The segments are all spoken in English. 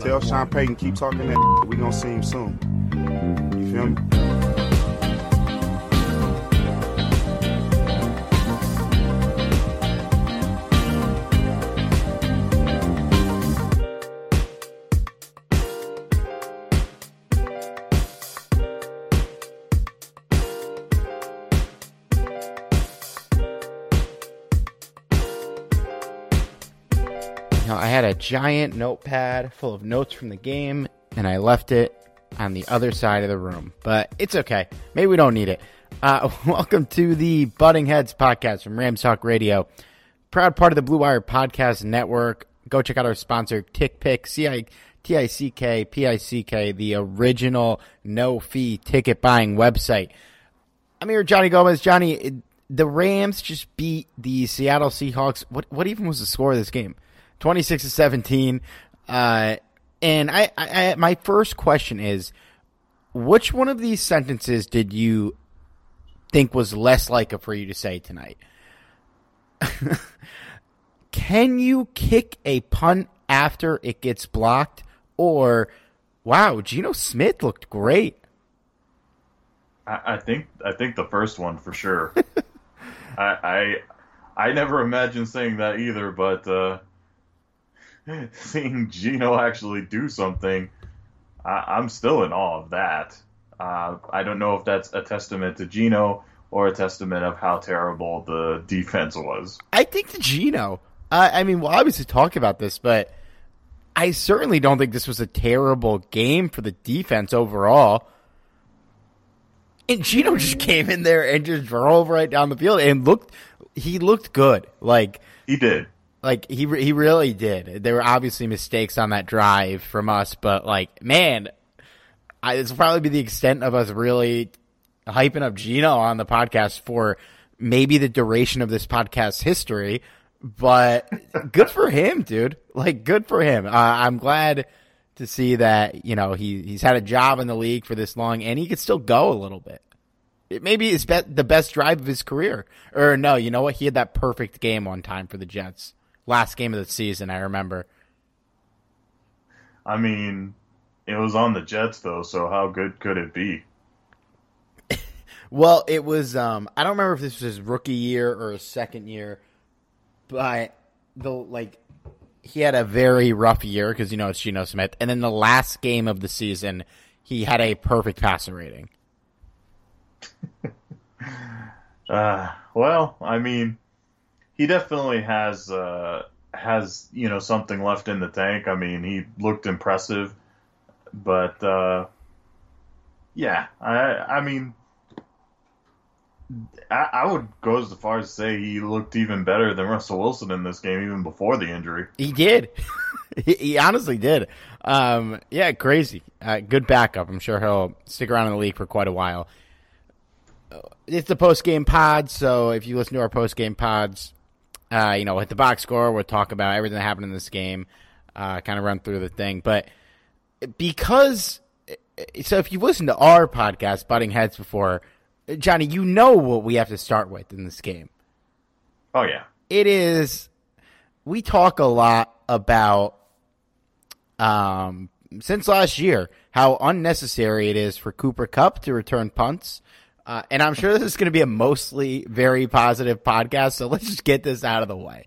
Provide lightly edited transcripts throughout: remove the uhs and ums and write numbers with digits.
Tell Sean Payton, keep talking that we gonna see him soon. You feel me? A giant notepad full of notes from the game, and I left it on the other side of the room, but it's okay. Maybe we don't need it. Welcome to the Butting Heads podcast from Rams Talk Radio, proud part of the Blue Wire Podcast Network. Go check out our sponsor, TickPick, TickPick, the original no-fee ticket buying website. I'm here with Johnny Gomez. Johnny, the Rams just beat the Seattle Seahawks. What even was the score of this game? 26-17, and I my first question is, which one of these sentences did you think was less likely for you to say tonight? Can you kick a punt after it gets blocked? Or, wow, Geno Smith looked great. I think the first one for sure. I never imagined saying that either, but seeing Geno actually do something, I'm still in awe of that. I don't know if that's a testament to Geno or a testament of how terrible the defense was. I think to Geno. I mean, we'll obviously talk about this, but I certainly don't think this was a terrible game for the defense overall. And Geno just came in there and just drove right down the field and looked good. Like he did. Like, he really did. There were obviously mistakes on that drive from us, but, like, man, this will probably be the extent of us really hyping up Geno on the podcast for maybe the duration of this podcast's history, but good for him, dude. Like, good for him. I'm glad to see that, you know, he's had a job in the league for this long, and he could still go a little bit. It maybe it's the best drive of his career. Or, no, you know what? He had that perfect game one time for the Jets. Last game of the season, I remember. I mean, it was on the Jets, though, so how good could it be? Well, it was I don't remember if this was his rookie year or his second year, but he had a very rough year because, you know, it's Geno Smith. And then the last game of the season, he had a perfect passer rating. Well, I mean, he definitely has you know, something left in the tank. I mean, he looked impressive, but yeah, I mean, I would go as far as to say he looked even better than Russell Wilson in this game, even before the injury. He did. He honestly did. Yeah, crazy. Good backup. I'm sure he'll stick around in the league for quite a while. It's the post game pod, so if you listen to our post game pods. You know, hit the box score. We'll talk about everything that happened in this game, kind of run through the thing. But because – so if you've listened to our podcast, Butting Heads, before, Johnny, you know what we have to start with in this game. Oh, yeah. It is, we talk a lot about, since last year, how unnecessary it is for Cooper Kupp to return punts. And I'm sure this is going to be a mostly very positive podcast, so let's just get this out of the way.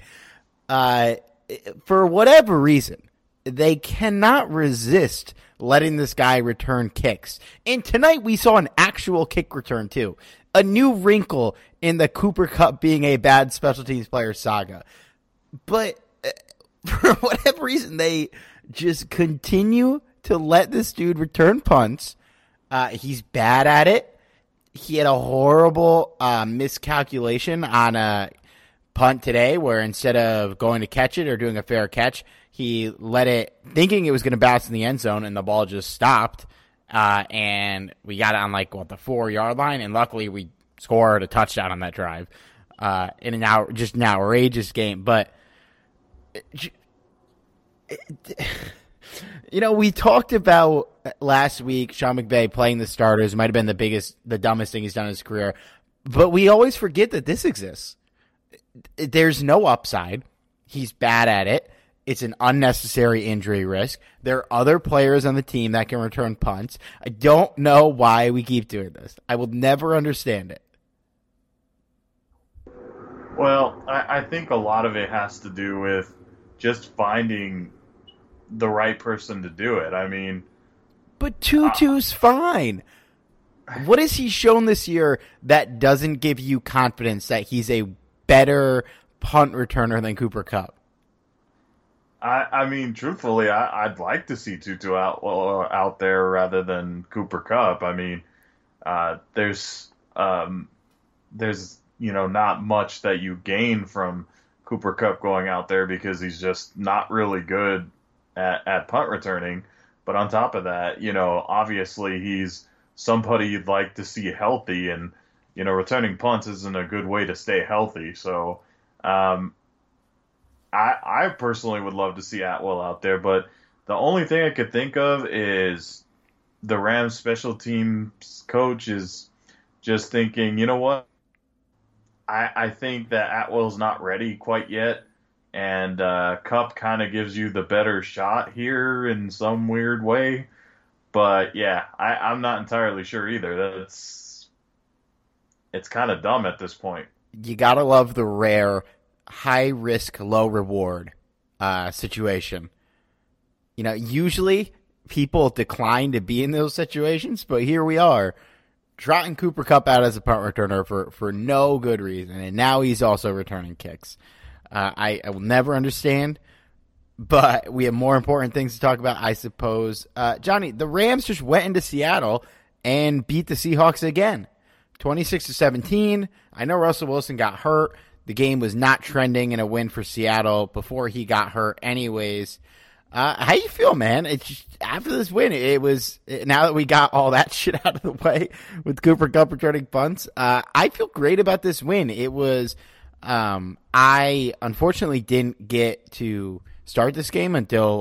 For whatever reason, they cannot resist letting this guy return kicks. And tonight we saw an actual kick return, too. A new wrinkle in the Cooper Kupp being a bad special teams player saga. But for whatever reason, they just continue to let this dude return punts. He's bad at it. He had a horrible miscalculation on a punt today where instead of going to catch it or doing a fair catch, he let it thinking it was going to bounce in the end zone, and the ball just stopped. And we got it on the 4-yard line, and luckily we scored a touchdown on that drive in an outrageous game. But we talked about last week Sean McVay playing the starters might have been the dumbest thing he's done in his career, but we always forget that this exists. There's no upside. He's bad at it. It's an unnecessary injury risk. There are other players on the team that can return punts. I don't know why we keep doing this. I will never understand it. Well, I think a lot of it has to do with just finding the right person to do it. I mean... But Tutu's fine. What has he shown this year that doesn't give you confidence that he's a better punt returner than Cooper Kupp? I mean, truthfully, I'd like to see Tutu out there rather than Cooper Kupp. I mean, there's not much that you gain from Cooper Kupp going out there because he's just not really good at punt returning. But on top of that, obviously he's somebody you'd like to see healthy, and returning punts isn't a good way to stay healthy. So, I personally would love to see Atwell out there, but the only thing I could think of is the Rams special teams coach is just thinking, you know what? I think that Atwell's not ready quite yet, and Kupp kind of gives you the better shot here in some weird way. But, yeah, I'm not entirely sure either. It's kind of dumb at this point. You got to love the rare high-risk, low-reward situation. Usually people decline to be in those situations, but here we are, trotting Cooper Kupp out as a punt returner for no good reason, and now he's also returning kicks. I will never understand, but we have more important things to talk about, I suppose. Johnny, the Rams just went into Seattle and beat the Seahawks again, 26-17. I know Russell Wilson got hurt. The game was not trending in a win for Seattle before he got hurt anyways. How you feel, man? It's just, after this win, it was now that we got all that shit out of the way with Cooper Kupp returning punts. I feel great about this win. It was I unfortunately didn't get to start this game until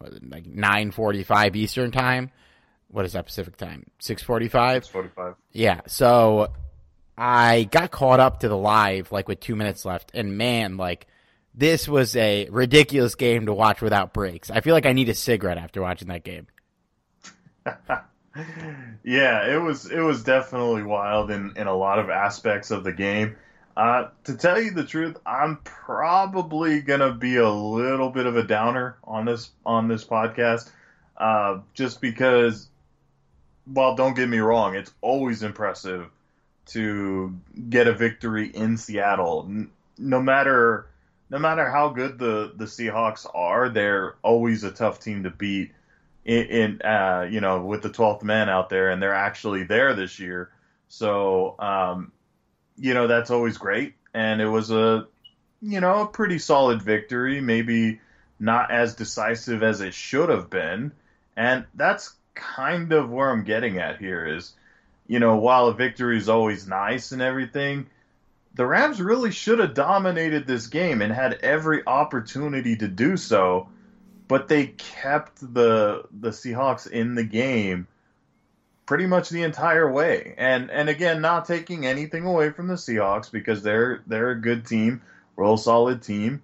9:45 Eastern time. What is that Pacific time? 6:45? 6:45. Yeah, so I got caught up to the live, with 2 minutes left. And, man, this was a ridiculous game to watch without breaks. I feel like I need a cigarette after watching that game. Yeah, it was definitely wild in a lot of aspects of the game. To tell you the truth, I'm probably going to be a little bit of a downer on this podcast just because, well, don't get me wrong, it's always impressive to get a victory in Seattle. No matter how good the Seahawks are, they're always a tough team to beat in with the 12th man out there, and they're actually there this year. So, that's always great. And it was a pretty solid victory, maybe not as decisive as it should have been. And that's kind of where I'm getting at here is, while a victory is always nice and everything, the Rams really should have dominated this game and had every opportunity to do so, but they kept the Seahawks in the game pretty much the entire way. And again, not taking anything away from the Seahawks because they're a good team, real solid team.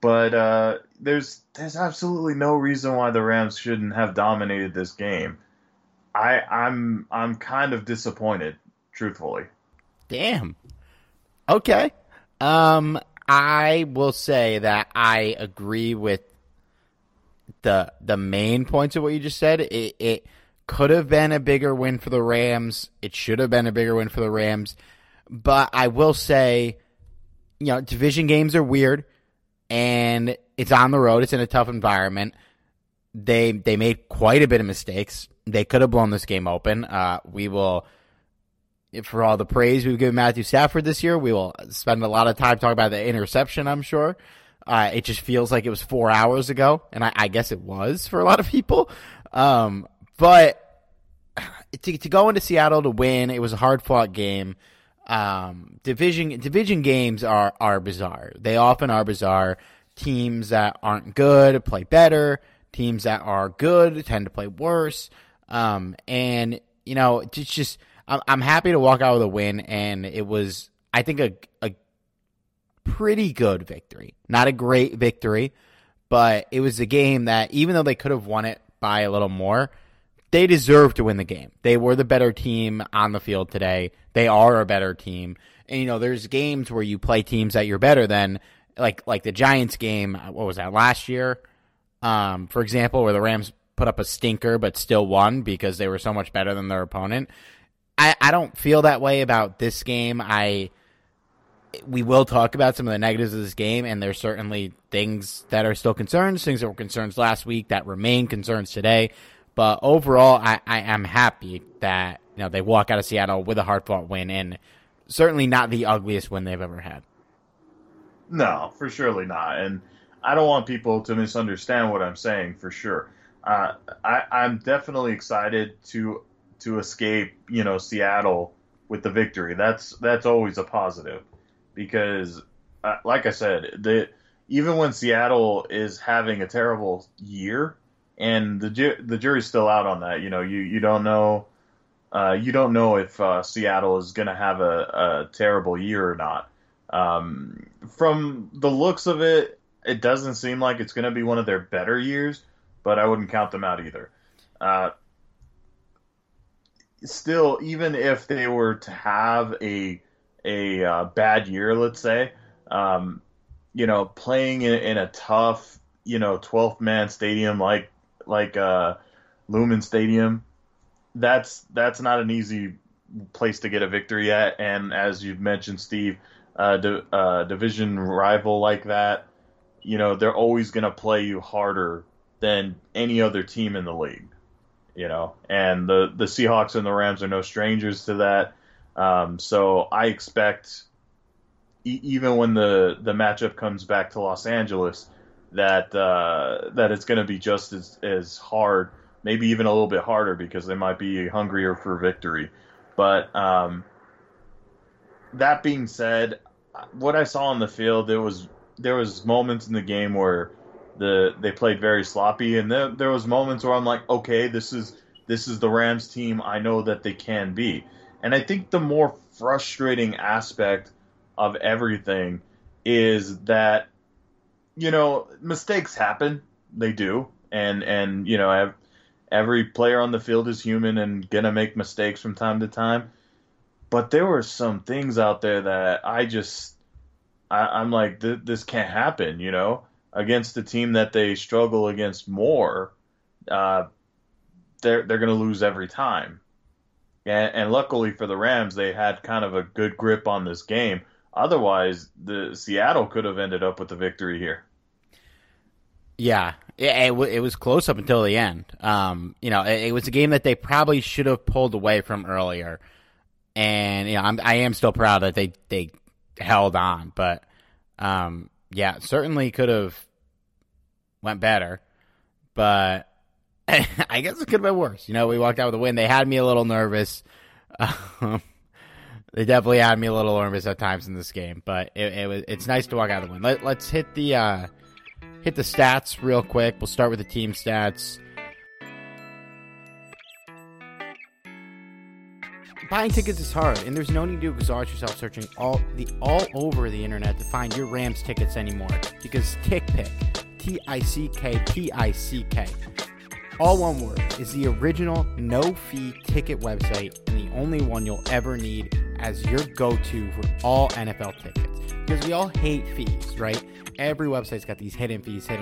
But there's absolutely no reason why the Rams shouldn't have dominated this game. I'm kind of disappointed, truthfully. Damn. Okay. I will say that I agree with the main points of what you just said. It could have been a bigger win for the Rams. It should have been a bigger win for the Rams. But I will say, you know, division games are weird, and it's on the road. It's in a tough environment. They made quite a bit of mistakes. They could have blown this game open. We will, for all the praise we've given Matthew Stafford this year, we will spend a lot of time talking about the interception, I'm sure. It just feels like it was 4 hours ago, and I guess it was for a lot of people. But to go into Seattle to win, it was a hard-fought game. Division games are bizarre. They often are bizarre. Teams that aren't good play better. Teams that are good tend to play worse. And, you know, it's just I'm happy to walk out with a win, and it was, I think, a pretty good victory. Not a great victory, but it was a game that, even though they could have won it by a little more, they deserved to win the game. They were the better team on the field today. They are a better team. And, you know, there's games where you play teams that you're better than, like the Giants game, what was that, last year? For example, where the Rams put up a stinker but still won because they were so much better than their opponent. I don't feel that way about this game. We will talk about some of the negatives of this game, and there's certainly things that are still concerns, things that were concerns last week that remain concerns today. But overall, I am happy that, you know, they walk out of Seattle with a hard-fought win, and certainly not the ugliest win they've ever had. No, for surely not. And I don't want people to misunderstand what I'm saying, for sure. I'm definitely excited to escape, you know, Seattle with the victory. That's always a positive because, like I said, even when Seattle is having a terrible year, and the jury's still out on that. You know, you don't know if Seattle is going to have a terrible year or not. From the looks of it, it doesn't seem like it's going to be one of their better years, but I wouldn't count them out either. Still, even if they were to have a bad year, let's say, you know, playing in a tough, you know, 12-man stadium like Lumen Stadium, that's not an easy place to get a victory at. And as you've mentioned, Steve, division rival like that, you know, they're always going to play you harder than any other team in the league, you know, and the Seahawks and the Rams are no strangers to that. So I expect, even when the matchup comes back to Los Angeles, that it's going to be just as hard, maybe even a little bit harder, because they might be hungrier for victory. But that being said, what I saw on the field, there was moments in the game where they played very sloppy, and there was moments where I'm like, okay, this is the Rams team I know that they can be. And I think the more frustrating aspect of everything is that, you know, mistakes happen. They do. And you know, every player on the field is human and going to make mistakes from time to time. But there were some things out there that I'm like, this can't happen, you know, against the team that they struggle against more. They're going to lose every time. And luckily for the Rams, they had kind of a good grip on this game. Otherwise, the Seattle could have ended up with the victory here. Yeah, it was close up until the end. You know, it was a game that they probably should have pulled away from earlier. And, you know, I am still proud that they held on, but yeah, certainly could have went better, but I guess it could have been worse. You know, we walked out with a win. They had me a little nervous. They definitely had me a little nervous at times in this game, but it's nice to walk out with a win. Let's hit the stats real quick. We'll start with the team stats. Buying tickets is hard, and there's no need to exhaust yourself searching all over the internet to find your Rams tickets anymore, because TickPick, TickPick, all one word, is the original no-fee ticket website and the only one you'll ever need as your go-to for all NFL tickets. Because we all hate fees, right? Every website's got these hidden fees, but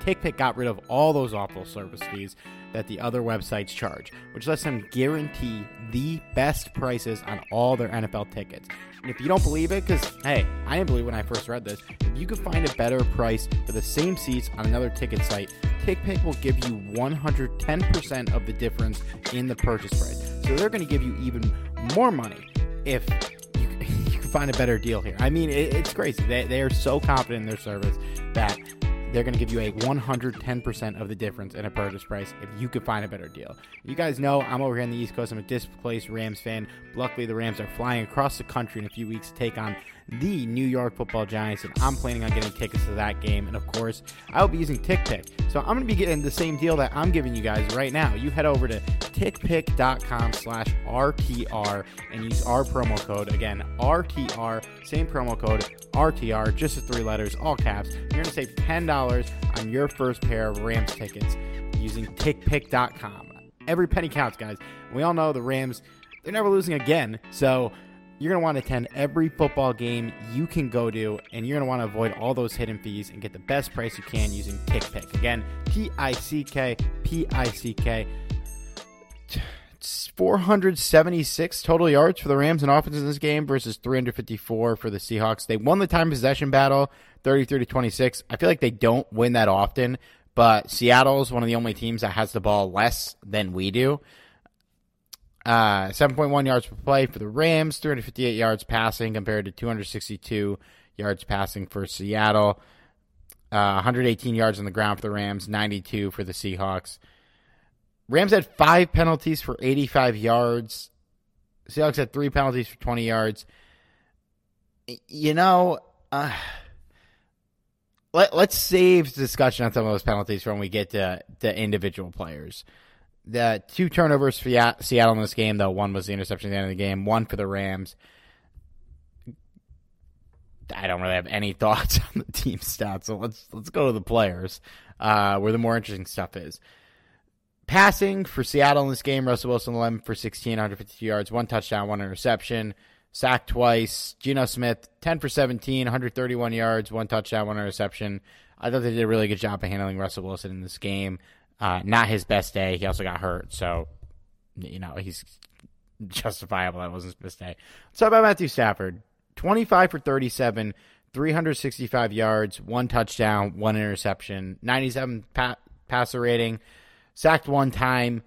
TickPick got rid of all those awful service fees that the other websites charge, which lets them guarantee the best prices on all their NFL tickets. And if you don't believe it, because, hey, I didn't believe when I first read this, if you can find a better price for the same seats on another ticket site, TickPick will give you 110% of the difference in the purchase price. So they're going to give you even more money if you can find a better deal here. I mean, it's crazy. They are so confident in their service that they're going to give you a 110% of the difference in a purchase price if you can find a better deal. You guys know I'm over here on the East Coast. I'm a displaced Rams fan. Luckily, the Rams are flying across the country in a few weeks to take on the New York Football Giants, and I'm planning on getting tickets to that game. And, of course, I'll be using TickPick. So I'm going to be getting the same deal that I'm giving you guys right now. You head over to TickPick.com/RTR and use our promo code. Again, RTR, same promo code, RTR, just the three letters, all caps. You're going to save $10 on your first pair of Rams tickets using TickPick.com. Every penny counts, guys. We all know the Rams, they're never losing again, so you're going to want to attend every football game you can go to, and you're going to want to avoid all those hidden fees and get the best price you can using TickPick. Again, TickPick. 476 total yards for the Rams in offense in this game versus 354 for the Seahawks. They won the time possession battle, 33-26. I feel like they don't win that often, but Seattle is one of the only teams that has the ball less than we do. 7.1 yards per play for the Rams, 358 yards passing compared to 262 yards passing for Seattle. 118 yards on the ground for the Rams, 92 for the Seahawks. Rams had 5 penalties for 85 yards. Seahawks had 3 penalties for 20 yards. You know, let's save discussion on some of those penalties when we get to the individual players. The 2 turnovers for Seattle in this game, though. 1 was the interception at the end of the game. 1 for the Rams. I don't really have any thoughts on the team stats, so let's go to the players, where the more interesting stuff is. Passing for Seattle in this game, Russell Wilson, 11 for 16, 152 yards, 1 touchdown, 1 interception, sacked twice. Geno Smith, 10 for 17, 131 yards, 1 touchdown, 1 interception. I thought they did a really good job of handling Russell Wilson in this game. Not his best day. He also got hurt, so, you know, he's justifiable. That wasn't his best day. Let's talk about Matthew Stafford. 25 for 37, 365 yards, 1 touchdown, 1 interception, 97 passer rating. Sacked 1 time,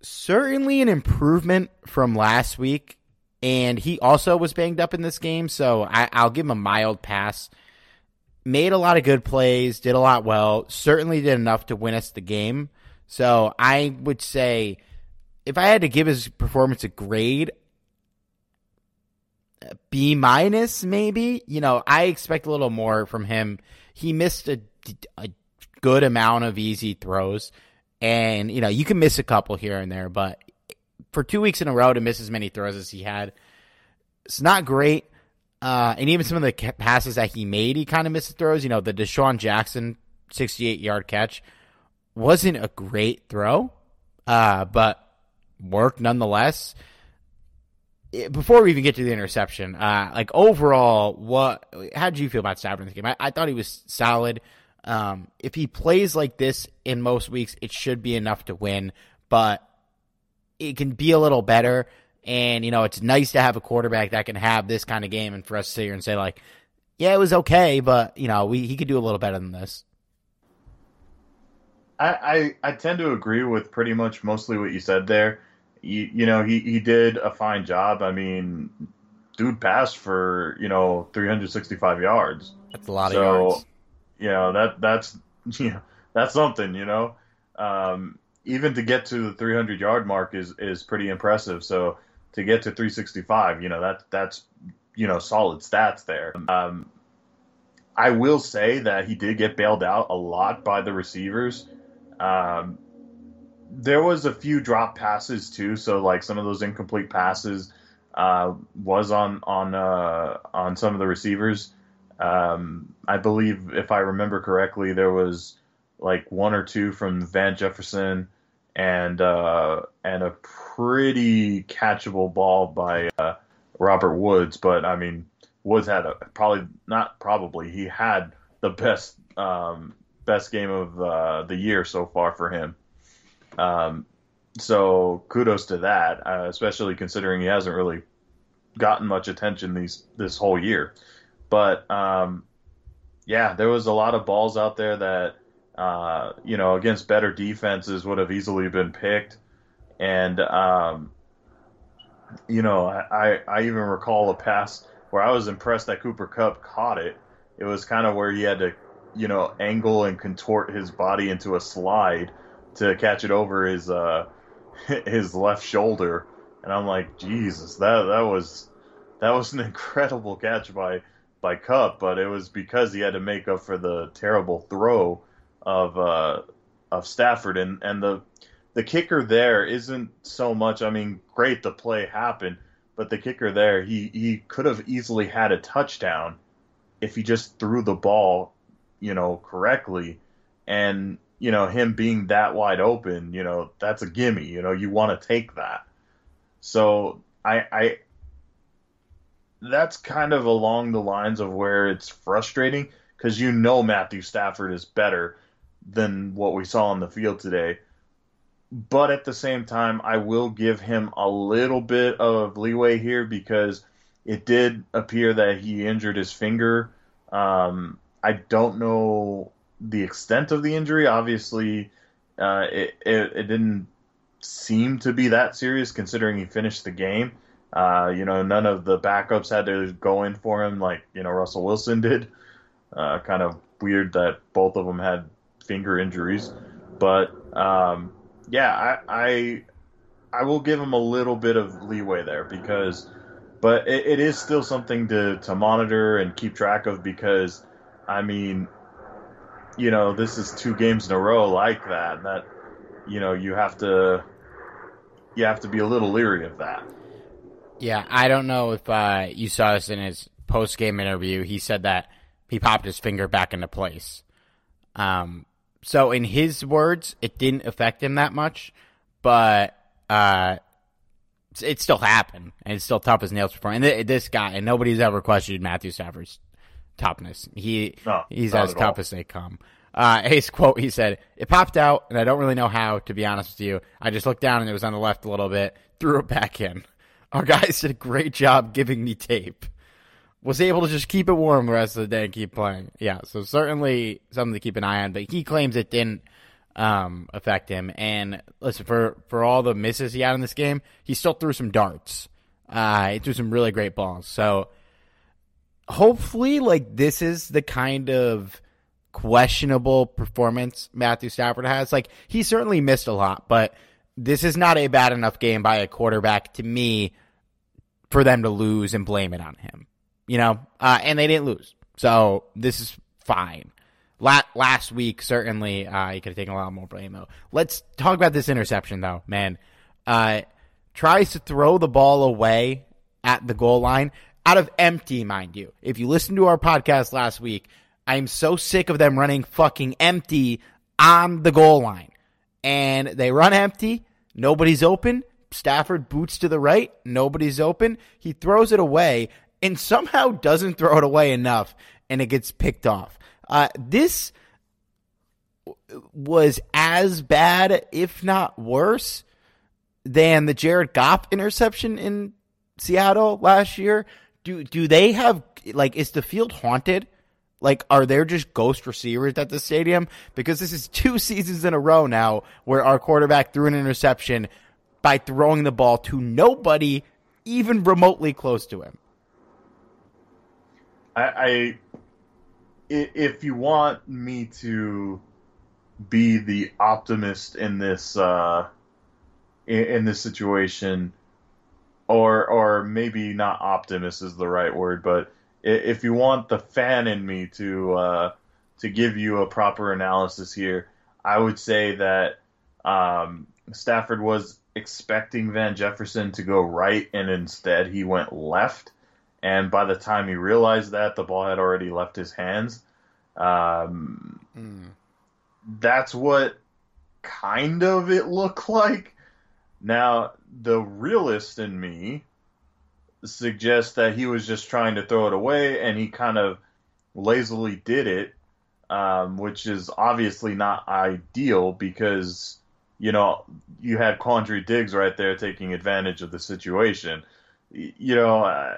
certainly an improvement from last week, and he also was banged up in this game, so I'll give him a mild pass. Made a lot of good plays, did a lot well, certainly did enough to win us the game. So I would say if I had to give his performance a grade, B-, maybe. You know, I expect a little more from him. He missed a good amount of easy throws, and you know, you can miss a couple here and there, but for 2 weeks in a row to miss as many throws as he had, it's not great. And even some of the passes that he made, he kind of missed the throws. You know, the Deshaun Jackson 68-yard catch wasn't a great throw, but worked nonetheless. Before we even get to the interception, like overall, how did you feel about Stafford in this game? I thought he was solid. If he plays like this in most weeks, it should be enough to win, but it can be a little better. And, you know, it's nice to have a quarterback that can have this kind of game and for us to sit here and say, like, yeah, it was okay, but, you know, he could do a little better than this. I tend to agree with pretty much mostly what you said there. You know, he did a fine job. I mean, dude passed for, you know, 365 yards. That's a lot of yards. You know, that's something, you know. Even to get to the 300-yard mark is pretty impressive. So to get to 365, you know, that's you know, solid stats there. I will say that he did get bailed out a lot by the receivers. there was a few drop passes too, so like some of those incomplete passes was on some of the receivers. I believe, if I remember correctly, there was like one or two from Van Jefferson and a pretty catchable ball by Robert Woods. But I mean, Woods had he had the best game of the year so far for him. So kudos to that, especially considering he hasn't really gotten much attention this whole year. But there was a lot of balls out there that against better defenses would have easily been picked. And I even recall a pass where I was impressed that Cooper Kupp caught it. It was kind of where he had to, angle and contort his body into a slide to catch it over his left shoulder. And I'm like, Jesus, that was an incredible catch by Kupp, but it was because he had to make up for the terrible throw of Stafford. And the kicker there isn't so much, I mean, great, the play happened, but the kicker there, he could have easily had a touchdown if he just threw the ball, correctly. And, him being that wide open, that's a gimme, you want to take that. So I that's kind of along the lines of where it's frustrating, because Matthew Stafford is better than what we saw on the field today. But at the same time, I will give him a little bit of leeway here, because it did appear that he injured his finger. I don't know the extent of the injury. Obviously, it didn't seem to be that serious, considering he finished the game. None of the backups had to go in for him like, Russell Wilson did. Kind of weird that both of them had finger injuries. But, I will give him a little bit of leeway there, because – but it is still something to monitor and keep track of, because, I mean, this is 2 games in a row like that. And that, you have to be a little leery of that. Yeah, I don't know if you saw this in his post-game interview. He said that he popped his finger back into place. So in his words, it didn't affect him that much, but it still happened, and it's still tough as nails before. And this guy, and nobody's ever questioned Matthew Stafford's toughness. He's as tough as they come. His quote, he said, "It popped out, and I don't really know how, to be honest with you. I just looked down, and it was on the left a little bit, threw it back in. Our guys did a great job giving me tape. Was able to just keep it warm the rest of the day and keep playing." Yeah, so certainly something to keep an eye on. But he claims it didn't affect him. And listen, for all the misses he had in this game, he still threw some darts. He threw some really great balls. So hopefully, this is the kind of questionable performance Matthew Stafford has. He certainly missed a lot, but this is not a bad enough game by a quarterback, to me, for them to lose and blame it on him. And they didn't lose. So this is fine. Last week, certainly, he could have taken a lot more blame, though. Let's talk about this interception, though, man. Tries to throw the ball away at the goal line, out of empty, mind you. If you listened to our podcast last week, I'm so sick of them running fucking empty on the goal line. And they run empty. Nobody's open. Stafford boots to the right. Nobody's open. He throws it away and somehow doesn't throw it away enough, and it gets picked off. This was as bad, if not worse, than the Jared Goff interception in Seattle last year. Do they have, is the field haunted? Are there just ghost receivers at the stadium? Because this is 2 seasons in a row now where our quarterback threw an interception by throwing the ball to nobody even remotely close to him. If you want me to be the optimist in this situation, or maybe not optimist is the right word, but if you want the fan in me to give you a proper analysis here, I would say that Stafford was expecting Van Jefferson to go right, and instead he went left. And by the time he realized that, the ball had already left his hands. That's what kind of it looked like. Now, the realist in me suggests that he was just trying to throw it away, and he kind of lazily did it, which is obviously not ideal because, you know, you had Quandre Diggs right there taking advantage of the situation. You know,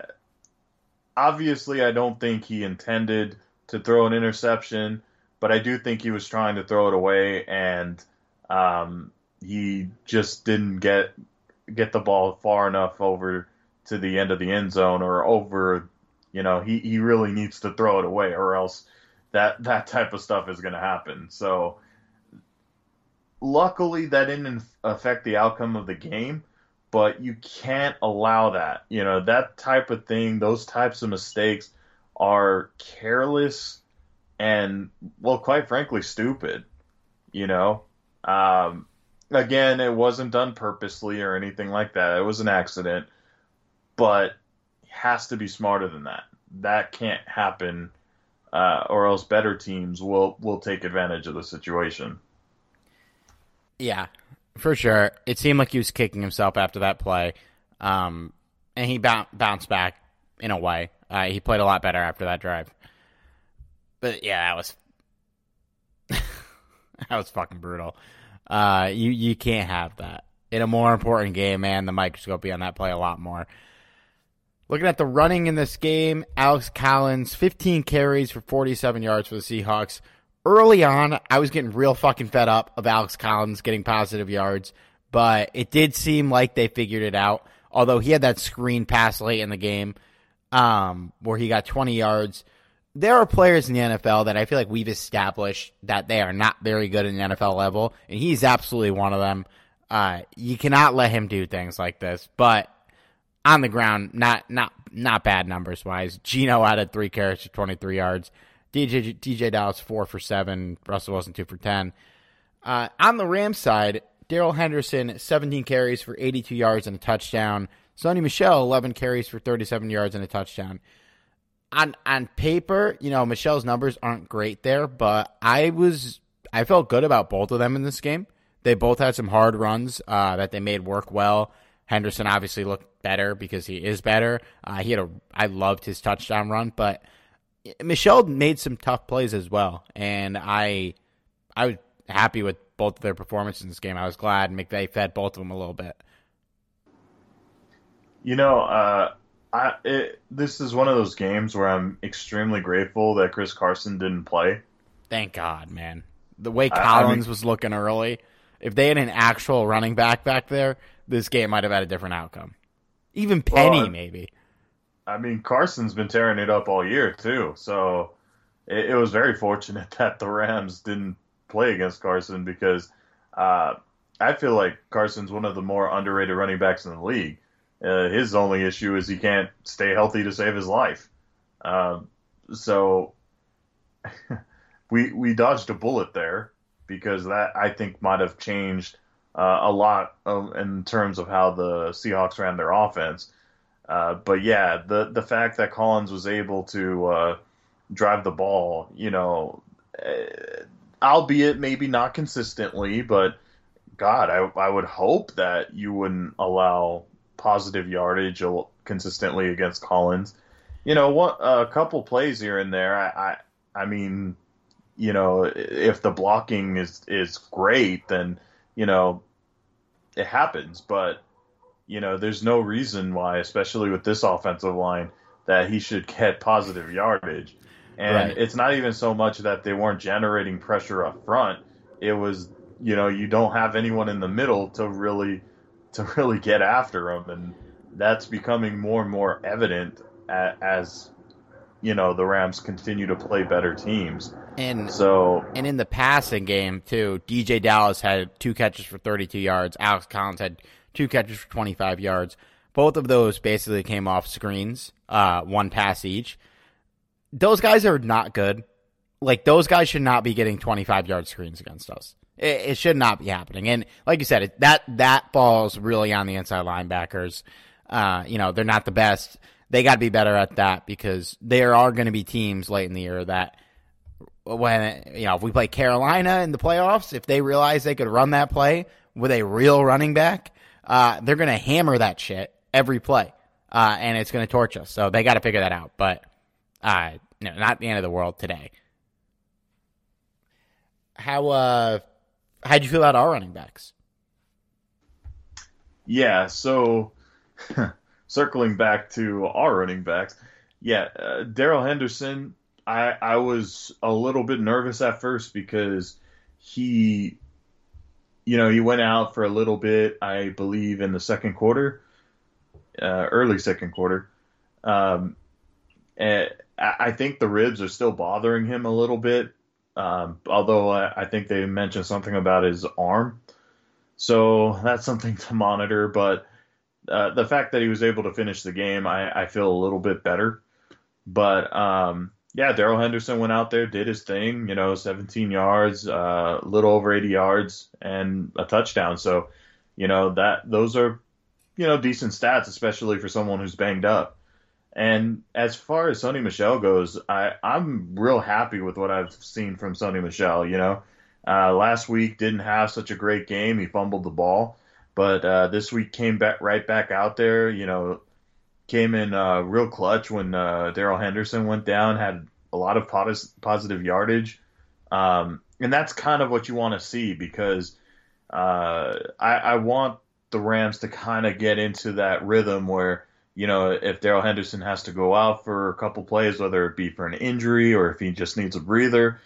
obviously I don't think he intended to throw an interception, but I do think he was trying to throw it away, and he just didn't get the ball far enough over to the end of the end zone or over, you know, he really needs to throw it away or else that type of stuff is going to happen. So luckily that didn't affect the outcome of the game, but you can't allow that. You know, that type of thing, those types of mistakes are careless and, well, quite frankly, stupid, you know. Again, it wasn't done purposely or anything like that. It was an accident, but he has to be smarter than that. That can't happen, or else better teams will take advantage of the situation. Yeah, for sure. It seemed like he was kicking himself after that play, and he bounced back in a way. He played a lot better after that drive. But, yeah, that was fucking brutal. You can't have that. In a more important game, man, the microscope be on that play a lot more. Looking at the running in this game, Alex Collins, 15 carries for 47 yards for the Seahawks. Early on, I was getting real fucking fed up of Alex Collins getting positive yards, but it did seem like they figured it out, although he had that screen pass late in the game where he got 20 yards. There are players in the NFL that I feel like we've established that they are not very good in the NFL level, and he's absolutely one of them. You cannot let him do things like this, but on the ground, not bad numbers-wise. Geno added 3 carries for 23 yards. DJ Dallas 4 for 7. Russell Wilson 2 for 10. On the Rams side, Daryl Henderson 17 carries for 82 yards and a touchdown. Sony Michel 11 carries for 37 yards and a touchdown. On paper, you know, Michelle's numbers aren't great there, but I felt good about both of them in this game. They both had some hard runs that they made work well. Henderson obviously looked better because he is better. I loved his touchdown run, but Michel made some tough plays as well, and I was happy with both of their performances in this game. I was glad McVay fed both of them a little bit. You know, this is one of those games where I'm extremely grateful that Chris Carson didn't play. Thank God, man. The way Collins was looking early, if they had an actual running back there, this game might have had a different outcome. Even Penny, maybe. I mean, Carson's been tearing it up all year, too. So it was very fortunate that the Rams didn't play against Carson because I feel like Carson's one of the more underrated running backs in the league. His only issue is he can't stay healthy to save his life. So we dodged a bullet there because that, I think, might have changed a lot in terms of how the Seahawks ran their offense. But, yeah, the fact that Collins was able to drive the ball, you know, albeit maybe not consistently, but, God, I would hope that you wouldn't allow positive yardage consistently against Collins. You know, a couple plays here and there, I mean, you know, if the blocking is great, then, you know, it happens. But, you know, there's no reason why, especially with this offensive line, that he should get positive yardage. And It's not even so much that they weren't generating pressure up front. It was, you know, you don't have anyone in the middle to really get after him, and that's becoming more and more evident as, you know, the Rams continue to play better teams. And in the passing game, too, DJ Dallas had 2 catches for 32 yards. Alex Collins had 2 catches for 25 yards. Both of those basically came off screens, one pass each. Those guys are not good. Like, those guys should not be getting 25-yard screens against us. It should not be happening. And like you said, that falls really on the inside linebackers. They're not the best. They got to be better at that, because there are going to be teams late in the year that when, if we play Carolina in the playoffs, if they realize they could run that play with a real running back, they're going to hammer that shit every play. And it's going to torch us. So they got to figure that out. But, not the end of the world today. How'd you feel about our running backs? Yeah, so circling back to our running backs, Daryl Henderson, I was a little bit nervous at first because he went out for a little bit, I believe, in the second quarter, early second quarter. And I think the ribs are still bothering him a little bit. Although I think they mentioned something about his arm. So that's something to monitor. But the fact that he was able to finish the game, I feel a little bit better. But, Daryl Henderson went out there, did his thing, 17 yards, a little over 80 yards, and a touchdown. So, those are, decent stats, especially for someone who's banged up. And as far as Sony Michel goes, I'm real happy with what I've seen from Sony Michel. Last week didn't have such a great game. He fumbled the ball, but this week came back right back out there. Came in real clutch when Daryl Henderson went down. Had a lot of positive yardage, and that's kind of what you want to see, because I want the Rams to kind of get into that rhythm where, if Daryl Henderson has to go out for a couple plays, whether it be for an injury or if he just needs a breather,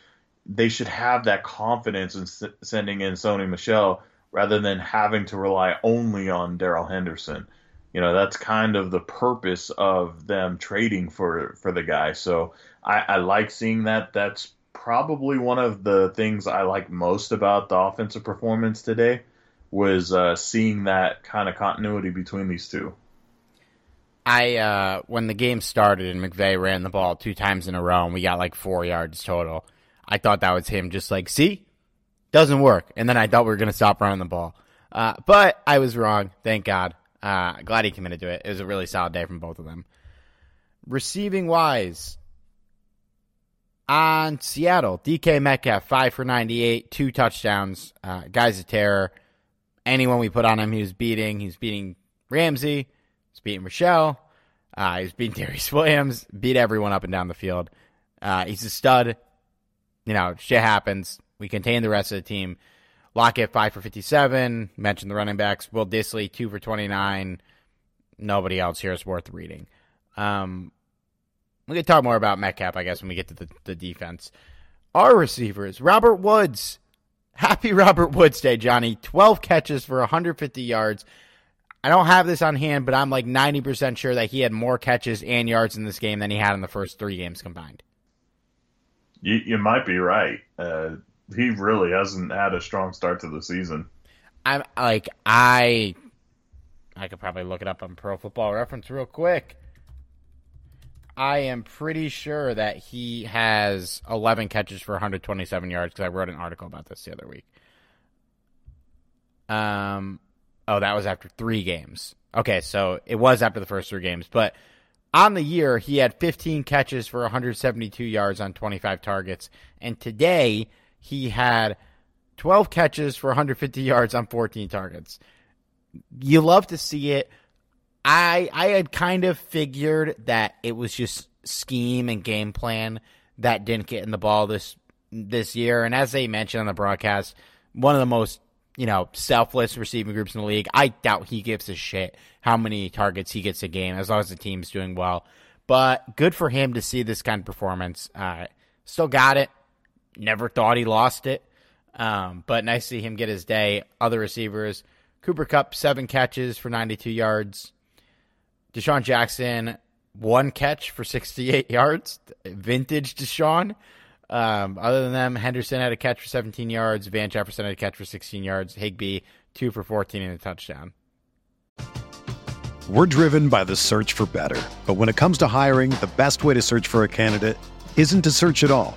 they should have that confidence in sending in Sony Michel rather than having to rely only on Daryl Henderson. That's kind of the purpose of them trading for the guy. So I like seeing that. That's probably one of the things I like most about the offensive performance today was seeing that kind of continuity between these two. When the game started and McVay ran the ball two times in a row and we got 4 yards total, I thought that was him just see, doesn't work. And then I thought we were going to stop running the ball. But I was wrong. Thank God. Glad he committed to it. It was a really solid day from both of them. Receiving wise, on Seattle, DK Metcalf, 5 for 98, 2 touchdowns. Guy's a terror. Anyone we put on him, he was beating Ramsey. He's beating Rochelle. He's beating Darius Williams. Beat everyone up and down the field. He's a stud. Shit happens. We contain the rest of the team. Lockett, 5 for 57. Mentioned the running backs. Will Disley, 2 for 29. Nobody else here is worth reading. We can talk more about Metcalf, I guess, when we get to the defense. Our receivers, Robert Woods. Happy Robert Woods Day, Johnny. 12 catches for 150 yards. I don't have this on hand, but I'm 90% sure that he had more catches and yards in this game than he had in the first 3 games combined. You might be right. He really hasn't had a strong start to the season. I'm I could probably look it up on Pro Football Reference real quick. I am pretty sure that he has 11 catches for 127 yards because I wrote an article about this the other week. Oh, that was after 3 games. Okay, so it was after the first 3 games. But on the year, he had 15 catches for 172 yards on 25 targets. And today, he had 12 catches for 150 yards on 14 targets. You love to see it. I had kind of figured that it was just scheme and game plan that didn't get in the ball this year. And as they mentioned on the broadcast, one of the most selfless receiving groups in the league. I doubt he gives a shit how many targets he gets a game as long as the team's doing well. But good for him to see this kind of performance. Still got it. Never thought he lost it. But nice to see him get his day. Other receivers, Cooper Kupp, 7 catches for 92 yards. Deshaun Jackson, 1 catch for 68 yards. Vintage Deshaun. Other than them, Henderson had a catch for 17 yards. Van Jefferson had a catch for 16 yards. Higbee, 2 for 14 and a touchdown. We're driven by the search for better. But when it comes to hiring, the best way to search for a candidate isn't to search at all.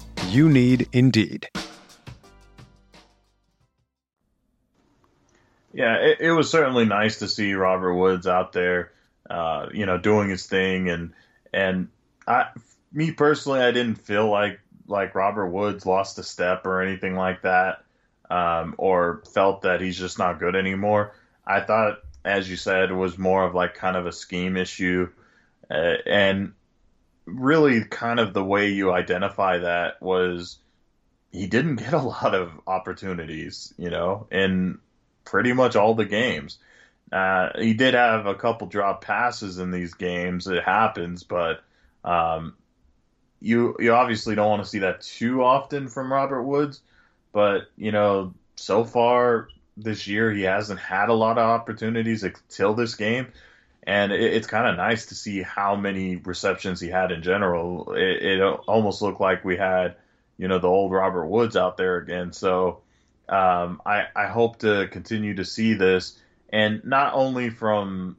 You need Indeed. Yeah, it was certainly nice to see Robert Woods out there, doing his thing. And me personally, I didn't feel like Robert Woods lost a step or anything like that, or felt that he's just not good anymore. I thought, as you said, it was more of like kind of a scheme issue, and really kind of the way you identify that was he didn't get a lot of opportunities, in pretty much all the games. He did have a couple drop passes in these games. It happens, but you obviously don't want to see that too often from Robert Woods, but so far this year he hasn't had a lot of opportunities until this game, and it's kind of nice to see how many receptions he had in general. It almost looked like we had the old Robert Woods out there again. So I hope to continue to see this, and not only from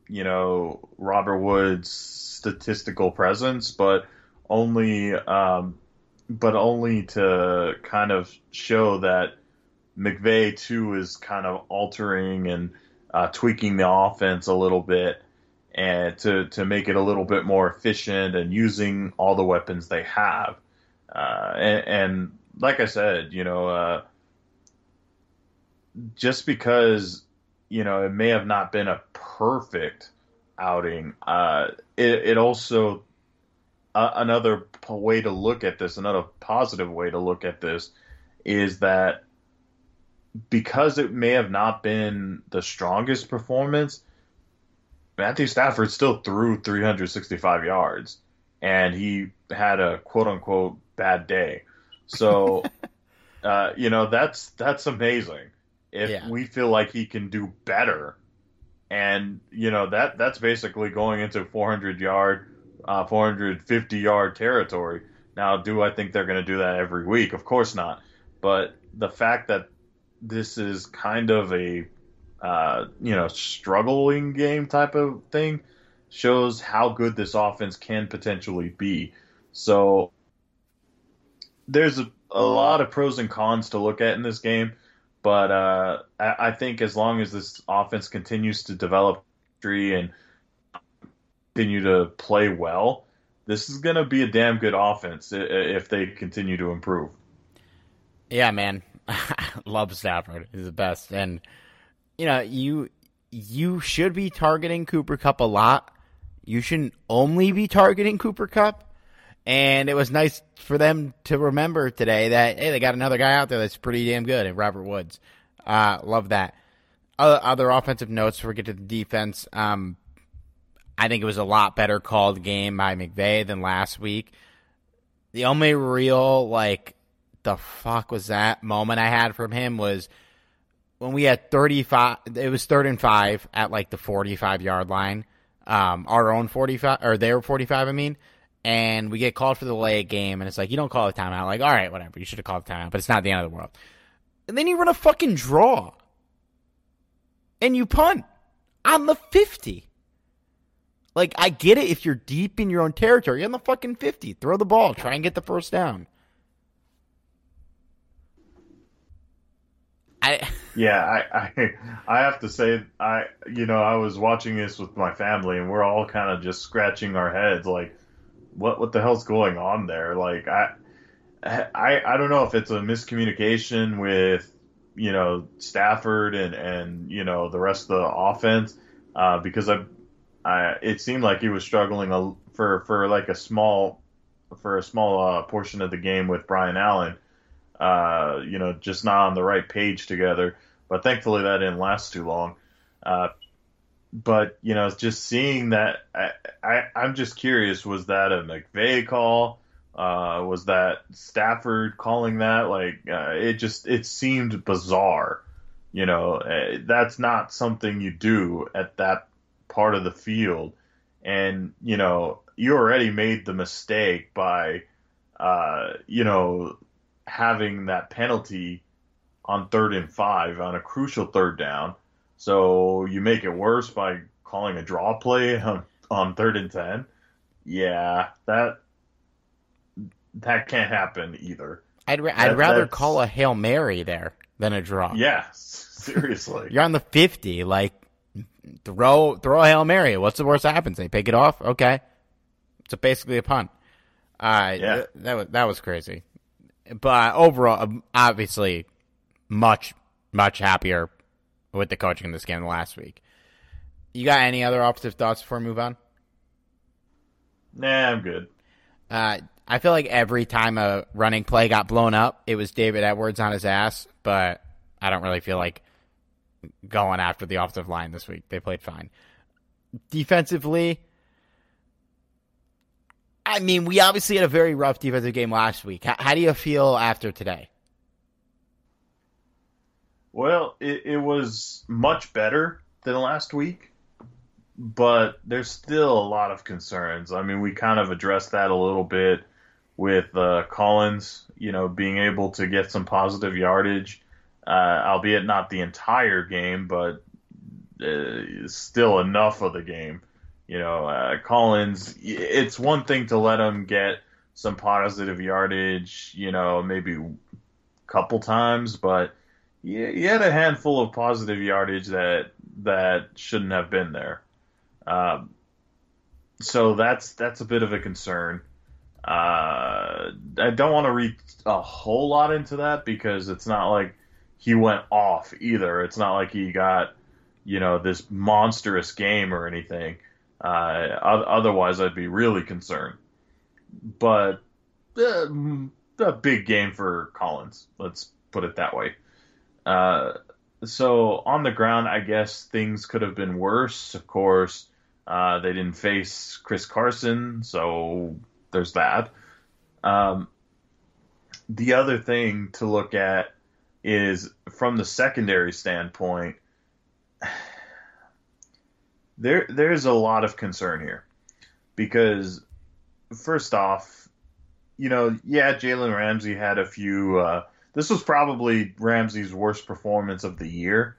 Robert Woods' statistical presence, but only to kind of show that McVay too is kind of altering and tweaking the offense a little bit, and to make it a little bit more efficient and using all the weapons they have. And like I said, just because it may have not been a perfect outing, it also. Another way to look at this, another positive way to look at this, is that because it may have not been the strongest performance, Matthew Stafford still threw 365 yards, and he had a quote-unquote bad day. So, that's amazing. We feel like he can do better, and, that's basically going into 450-yard territory. Now, do I think they're going to do that every week? Of course not. But the fact that this is kind of a, struggling game type of thing shows how good this offense can potentially be. So there's a lot of pros and cons to look at in this game. But I think as long as this offense continues to develop and continue to play well, this is going to be a damn good offense if they continue to improve. Yeah, man. Love Stafford. He's the best. And, you should be targeting Cooper Kupp a lot. You shouldn't only be targeting Cooper Kupp. And it was nice for them to remember today that, hey, they got another guy out there that's pretty damn good at Robert Woods. Love that. Other offensive notes before we get to the defense. I think it was a lot better called game by McVay than last week. The only real, the fuck was that moment I had from him was when we had 35, it was 3rd and 5 at, the 45-yard line. Our own 45, or their 45, and we get called for the late game, and it's you don't call a timeout. All right, whatever, you should have called a timeout, but it's not the end of the world. And then you run a fucking draw, and you punt on the 50. I get it if you're deep in your own territory. You're on the fucking 50. Throw the ball. Try and get the first down. I have to say, I was watching this with my family, and we're all kind of just scratching our heads, what the hell's going on there? I don't know if it's a miscommunication with you know, Stafford and you know, the rest of the offense, because I it seemed like he was struggling for a small portion of the game with Brian Allen, you know, just not on the right page together. But thankfully that didn't last too long. But, you know, just seeing that, I'm just curious, was that a McVay call? Was that Stafford calling that? It seemed bizarre. You know, that's not something you do at that part of the field. And, you know, you already made the mistake by, you know, having that penalty on 3rd and 5 on a crucial third down. So you make it worse by calling a draw play on 3rd and 10. Yeah, that can't happen either. I'd rather call a Hail Mary there than a draw. Yeah, seriously. You're on the 50. Like, throw a Hail Mary. What's the worst that happens? They pick it off. Okay, so basically a punt. Yeah, that was crazy. But overall, obviously, much happier with the coaching in this game than last week. You got any other offensive thoughts before we move on? Nah, I'm good. I feel like every time a running play got blown up, it was David Edwards on his ass, but I don't really feel like going after the offensive line this week. They played fine. Defensively, I mean, we obviously had a very rough defensive game last week. How do you feel after today? Well, it was much better than last week, but there's still a lot of concerns. I mean, we kind of addressed that a little bit with Collins, you know, being able to get some positive yardage, albeit not the entire game, but still enough of the game. You know, Collins, it's one thing to let him get some positive yardage, you know, maybe a couple times, but he had a handful of positive yardage that shouldn't have been there. So that's a bit of a concern. I don't want to read a whole lot into that because it's not like he went off either. It's not like he got, you know, this monstrous game or anything. Otherwise, I'd be really concerned. But a big game for Collins. Let's put it that way. So on the ground, I guess things could have been worse. Of course, they didn't face Chris Carson, so there's that. The other thing to look at is from the secondary standpoint, there's a lot of concern here because first off, you know, yeah, Jalen Ramsey had a few, this was probably Ramsey's worst performance of the year,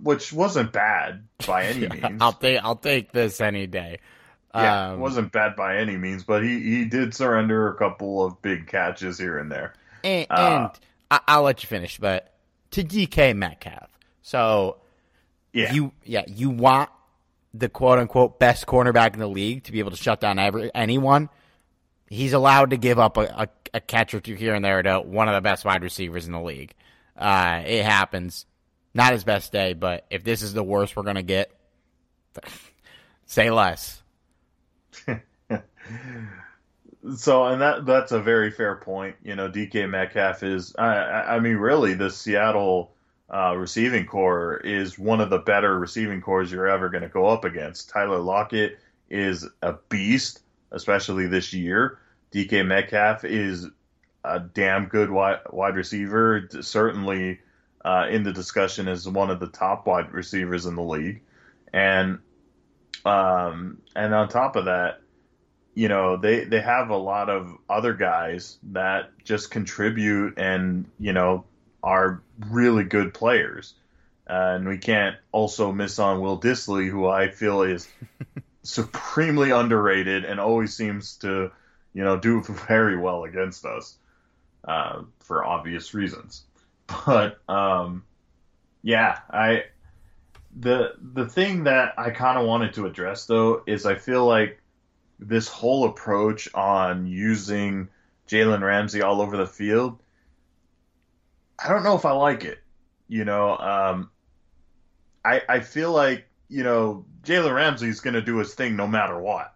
which wasn't bad by any means. I'll take this any day. Yeah, it wasn't bad by any means, but he did surrender a couple of big catches here and there. And I'll let you finish, but to DK Metcalf. So yeah. You want the quote-unquote best cornerback in the league to be able to shut down anyone. He's allowed to give up a catch or two here and there to one of the best wide receivers in the league. It happens. Not his best day, but if this is the worst we're going to get, say less. So, and that's a very fair point. You know, DK Metcalf is, I mean, really, the Seattle receiving corps is one of the better receiving corps you're ever going to go up against. Tyler Lockett is a beast, especially this year. DK Metcalf is a damn good wide receiver, certainly in the discussion as one of the top wide receivers in the league. And on top of that, you know, they have a lot of other guys that just contribute and, you know, are really good players. And we can't also miss on Will Dissly, who I feel is supremely underrated and always seems to, you know, do very well against us for obvious reasons. But yeah, the thing that I kind of wanted to address though is I feel like this whole approach on using Jalen Ramsey all over the field, I don't know if I like it. You know, I feel like, you know, Jalen Ramsey's going to do his thing no matter what.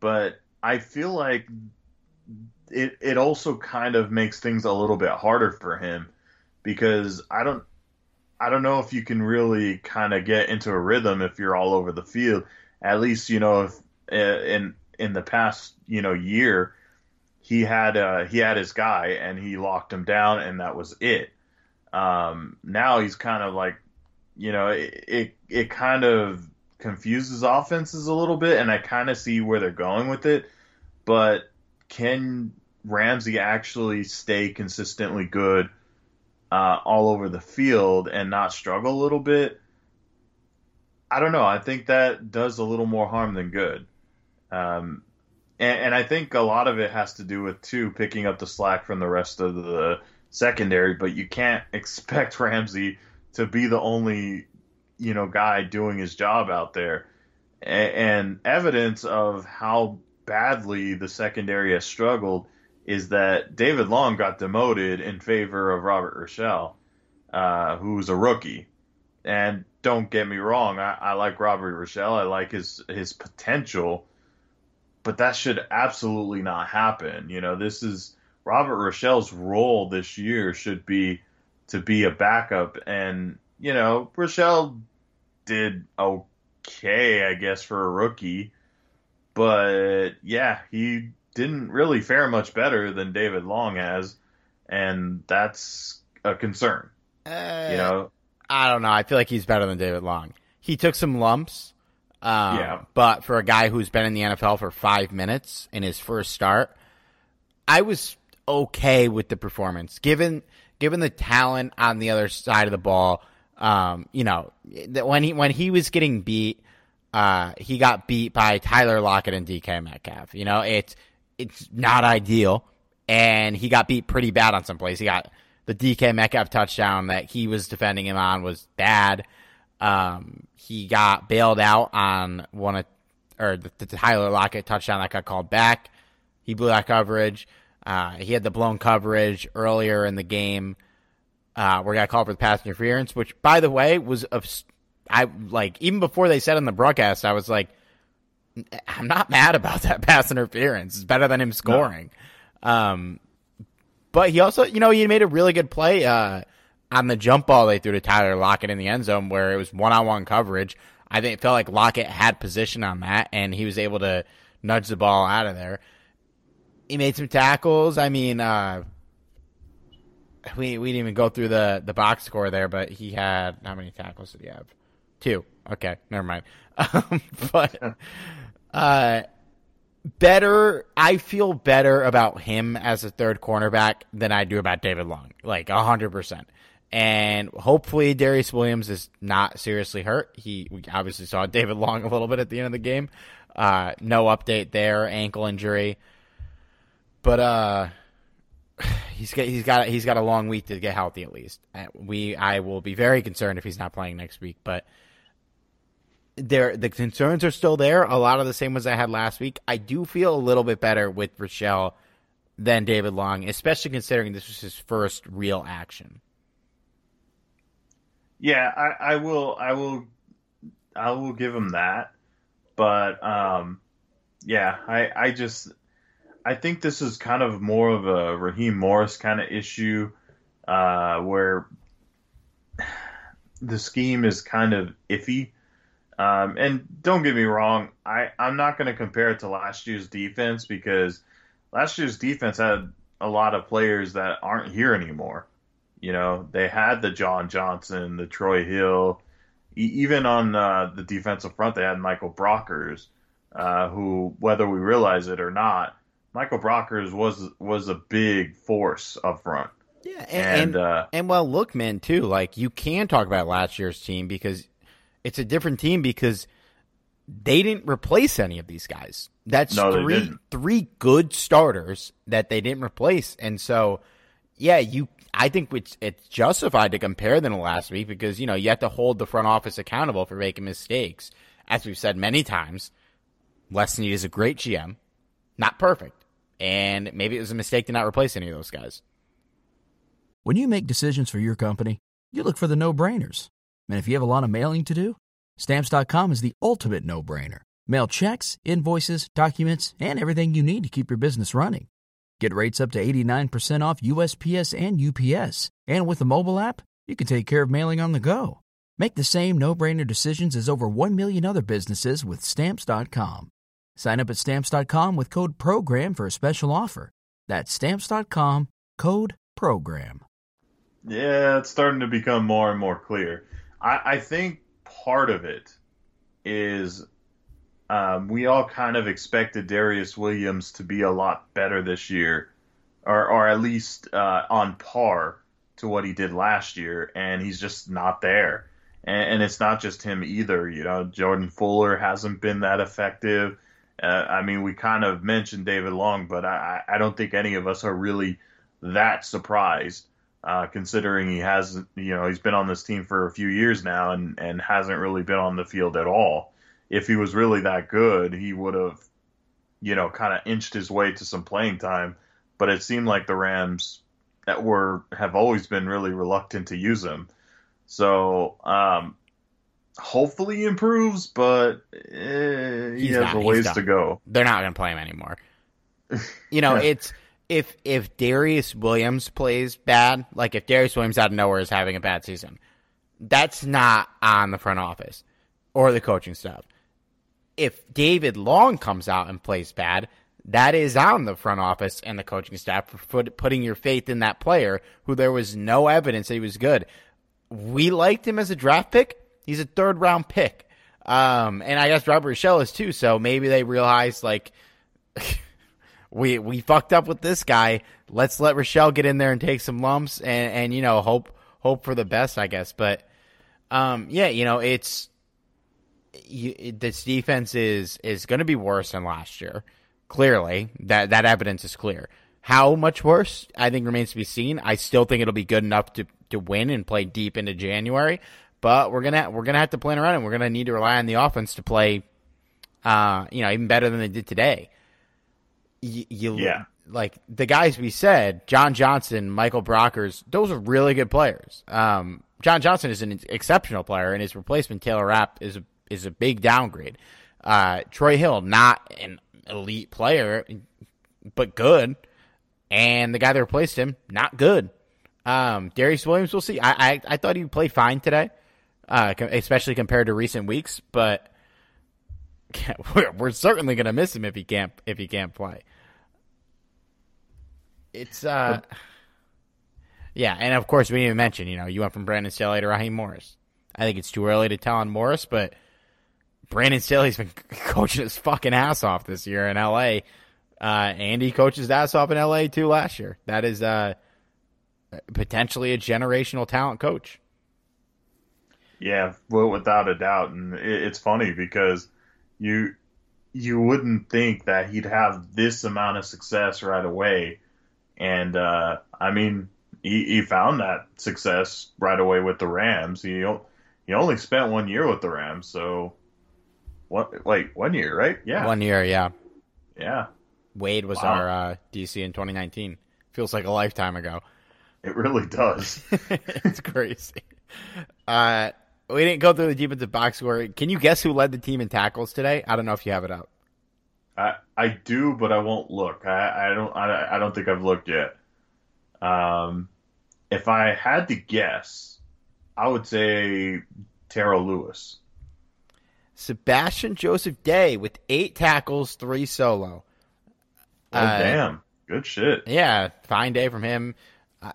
But I feel like it also kind of makes things a little bit harder for him, because I don't know if you can really kind of get into a rhythm if you're all over the field. At least, you know, if in the past, you know, year, he had his guy and he locked him down and that was it. Now he's kind of like, you know, it kind of confuses offenses a little bit, and I kind of see where they're going with it. But can Ramsey actually stay consistently good all over the field and not struggle a little bit? I don't know. I think that does a little more harm than good. And I think a lot of it has to do with, too, picking up the slack from the rest of the secondary, but you can't expect Ramsey to be the only, you know, guy doing his job out there. And evidence of how badly the secondary has struggled is that David Long got demoted in favor of Robert Rochelle, who's a rookie. And don't get me wrong, I like Robert Rochelle. I like his potential, but that should absolutely not happen. You know, this is Robert Rochelle's role this year should be to be a backup. And, you know, Rochelle did okay, I guess, for a rookie. But, yeah, he didn't really fare much better than David Long has, and that's a concern. You know, I don't know. I feel like he's better than David Long. He took some lumps, but for a guy who's been in the NFL for 5 minutes in his first start, I was okay with the performance. Given the talent on the other side of the ball, you know, that when he was getting beat, he got beat by Tyler Lockett and DK Metcalf. You know, it's not ideal, and he got beat pretty bad on some plays. He got the DK Metcalf touchdown that he was defending him on was bad. He got bailed out on the Tyler Lockett touchdown that got called back. He blew that coverage. He had the blown coverage earlier in the game where he got called for the pass interference, which, by the way, was even before they said on the broadcast, I was like, I'm not mad about that pass interference. It's better than him scoring. No. But he also, you know, he made a really good play on the jump ball they threw to Tyler Lockett in the end zone where it was one-on-one coverage. I think it felt like Lockett had position on that, and he was able to nudge the ball out of there. He made some tackles. I mean, we didn't even go through the box score there, but he had – how many tackles did he have? 2. Okay, never mind. But better – I feel better about him as a third cornerback than I do about David Long, like 100%. And hopefully Darius Williams is not seriously hurt. We obviously saw David Long a little bit at the end of the game. No update there, ankle injury. But he's got a long week to get healthy at least. I will be very concerned if he's not playing next week. But the concerns are still there. A lot of the same ones I had last week. I do feel a little bit better with Rochelle than David Long, especially considering this was his first real action. Yeah, I will give him that. But yeah, I think this is kind of more of a Raheem Morris kind of issue where the scheme is kind of iffy. And don't get me wrong, I'm not going to compare it to last year's defense because last year's defense had a lot of players that aren't here anymore. You know, they had the John Johnson, the Troy Hill. Even on the defensive front, they had Michael Brockers, who, whether we realize it or not, Michael Brockers was a big force up front. Yeah, and well, look, man, too, like you can talk about last year's team because it's a different team because they didn't replace any of these guys. That's three good starters that they didn't replace, and so yeah, I think it's justified to compare them to last week because you know you have to hold the front office accountable for making mistakes, as we've said many times. Les Snead is a great GM, not perfect. And maybe it was a mistake to not replace any of those guys. When you make decisions for your company, you look for the no-brainers. And if you have a lot of mailing to do, Stamps.com is the ultimate no-brainer. Mail checks, invoices, documents, and everything you need to keep your business running. Get rates up to 89% off USPS and UPS. And with the mobile app, you can take care of mailing on the go. Make the same no-brainer decisions as over 1 million other businesses with Stamps.com. Sign up at Stamps.com with code PROGRAM for a special offer. That's Stamps.com, code PROGRAM. Yeah, it's starting to become more and more clear. I think part of it is we all kind of expected Darius Williams to be a lot better this year, or at least on par to what he did last year, and he's just not there. And it's not just him either. You know, Jordan Fuller hasn't been that effective. I mean, we kind of mentioned David Long, but I don't think any of us are really that surprised, considering he hasn't, you know, he's been on this team for a few years now and hasn't really been on the field at all. If he was really that good, he would have, you know, kind of inched his way to some playing time. But it seemed like the Rams have always been really reluctant to use him. So hopefully he improves, but he has a ways to go. They're not going to play him anymore. You know, it's... If Darius Williams plays bad, like if Darius Williams out of nowhere is having a bad season, that's not on the front office or the coaching staff. If David Long comes out and plays bad, that is on the front office and the coaching staff for putting your faith in that player who there was no evidence that he was good. We liked him as a draft pick. He's a third-round pick. And I guess Robert Rochelle is too, so maybe they realized, like... We fucked up with this guy. Let's let Rochelle get in there and take some lumps and you know, hope for the best, I guess. But, yeah, you know, this defense is going to be worse than last year. Clearly, that evidence is clear. How much worse, I think, remains to be seen. I still think it'll be good enough to win and play deep into January. But we're gonna have to plan around, and we're gonna need to rely on the offense to play, you know, even better than they did today. Like the guys we said, John Johnson, Michael Brockers, those are really good players. John Johnson is an exceptional player, and his replacement, Taylor Rapp, is a big downgrade. Troy Hill, not an elite player, but good. And the guy that replaced him, not good. Darius Williams, we'll see. I thought he played fine today, especially compared to recent weeks, but we're certainly going to miss him if he can't play. It's yeah, and of course we didn't even mention, you know, you went from Brandon Staley to Raheem Morris. I think it's too early to tell on Morris, but Brandon Staley's been coaching his fucking ass off this year in L.A. And he coached his ass off in L.A. too last year. That is potentially a generational talent coach. Yeah, well, without a doubt, and it's funny because you wouldn't think that he'd have this amount of success right away. And, I mean, he found that success right away with the Rams. He only spent 1 year with the Rams. So, wait, 1 year, right? Yeah. 1 year, yeah. Yeah. Wade was our DC in 2019. Feels like a lifetime ago. It really does. It's crazy. We didn't go through the defensive box score. Can you guess who led the team in tackles today? I don't know if you have it up. I do, but I won't look. I don't think I've looked yet. If I had to guess, I would say Terrell Lewis. Sebastian Joseph Day with 8 tackles, 3 solo. Oh, damn. Good shit. Yeah, fine day from him.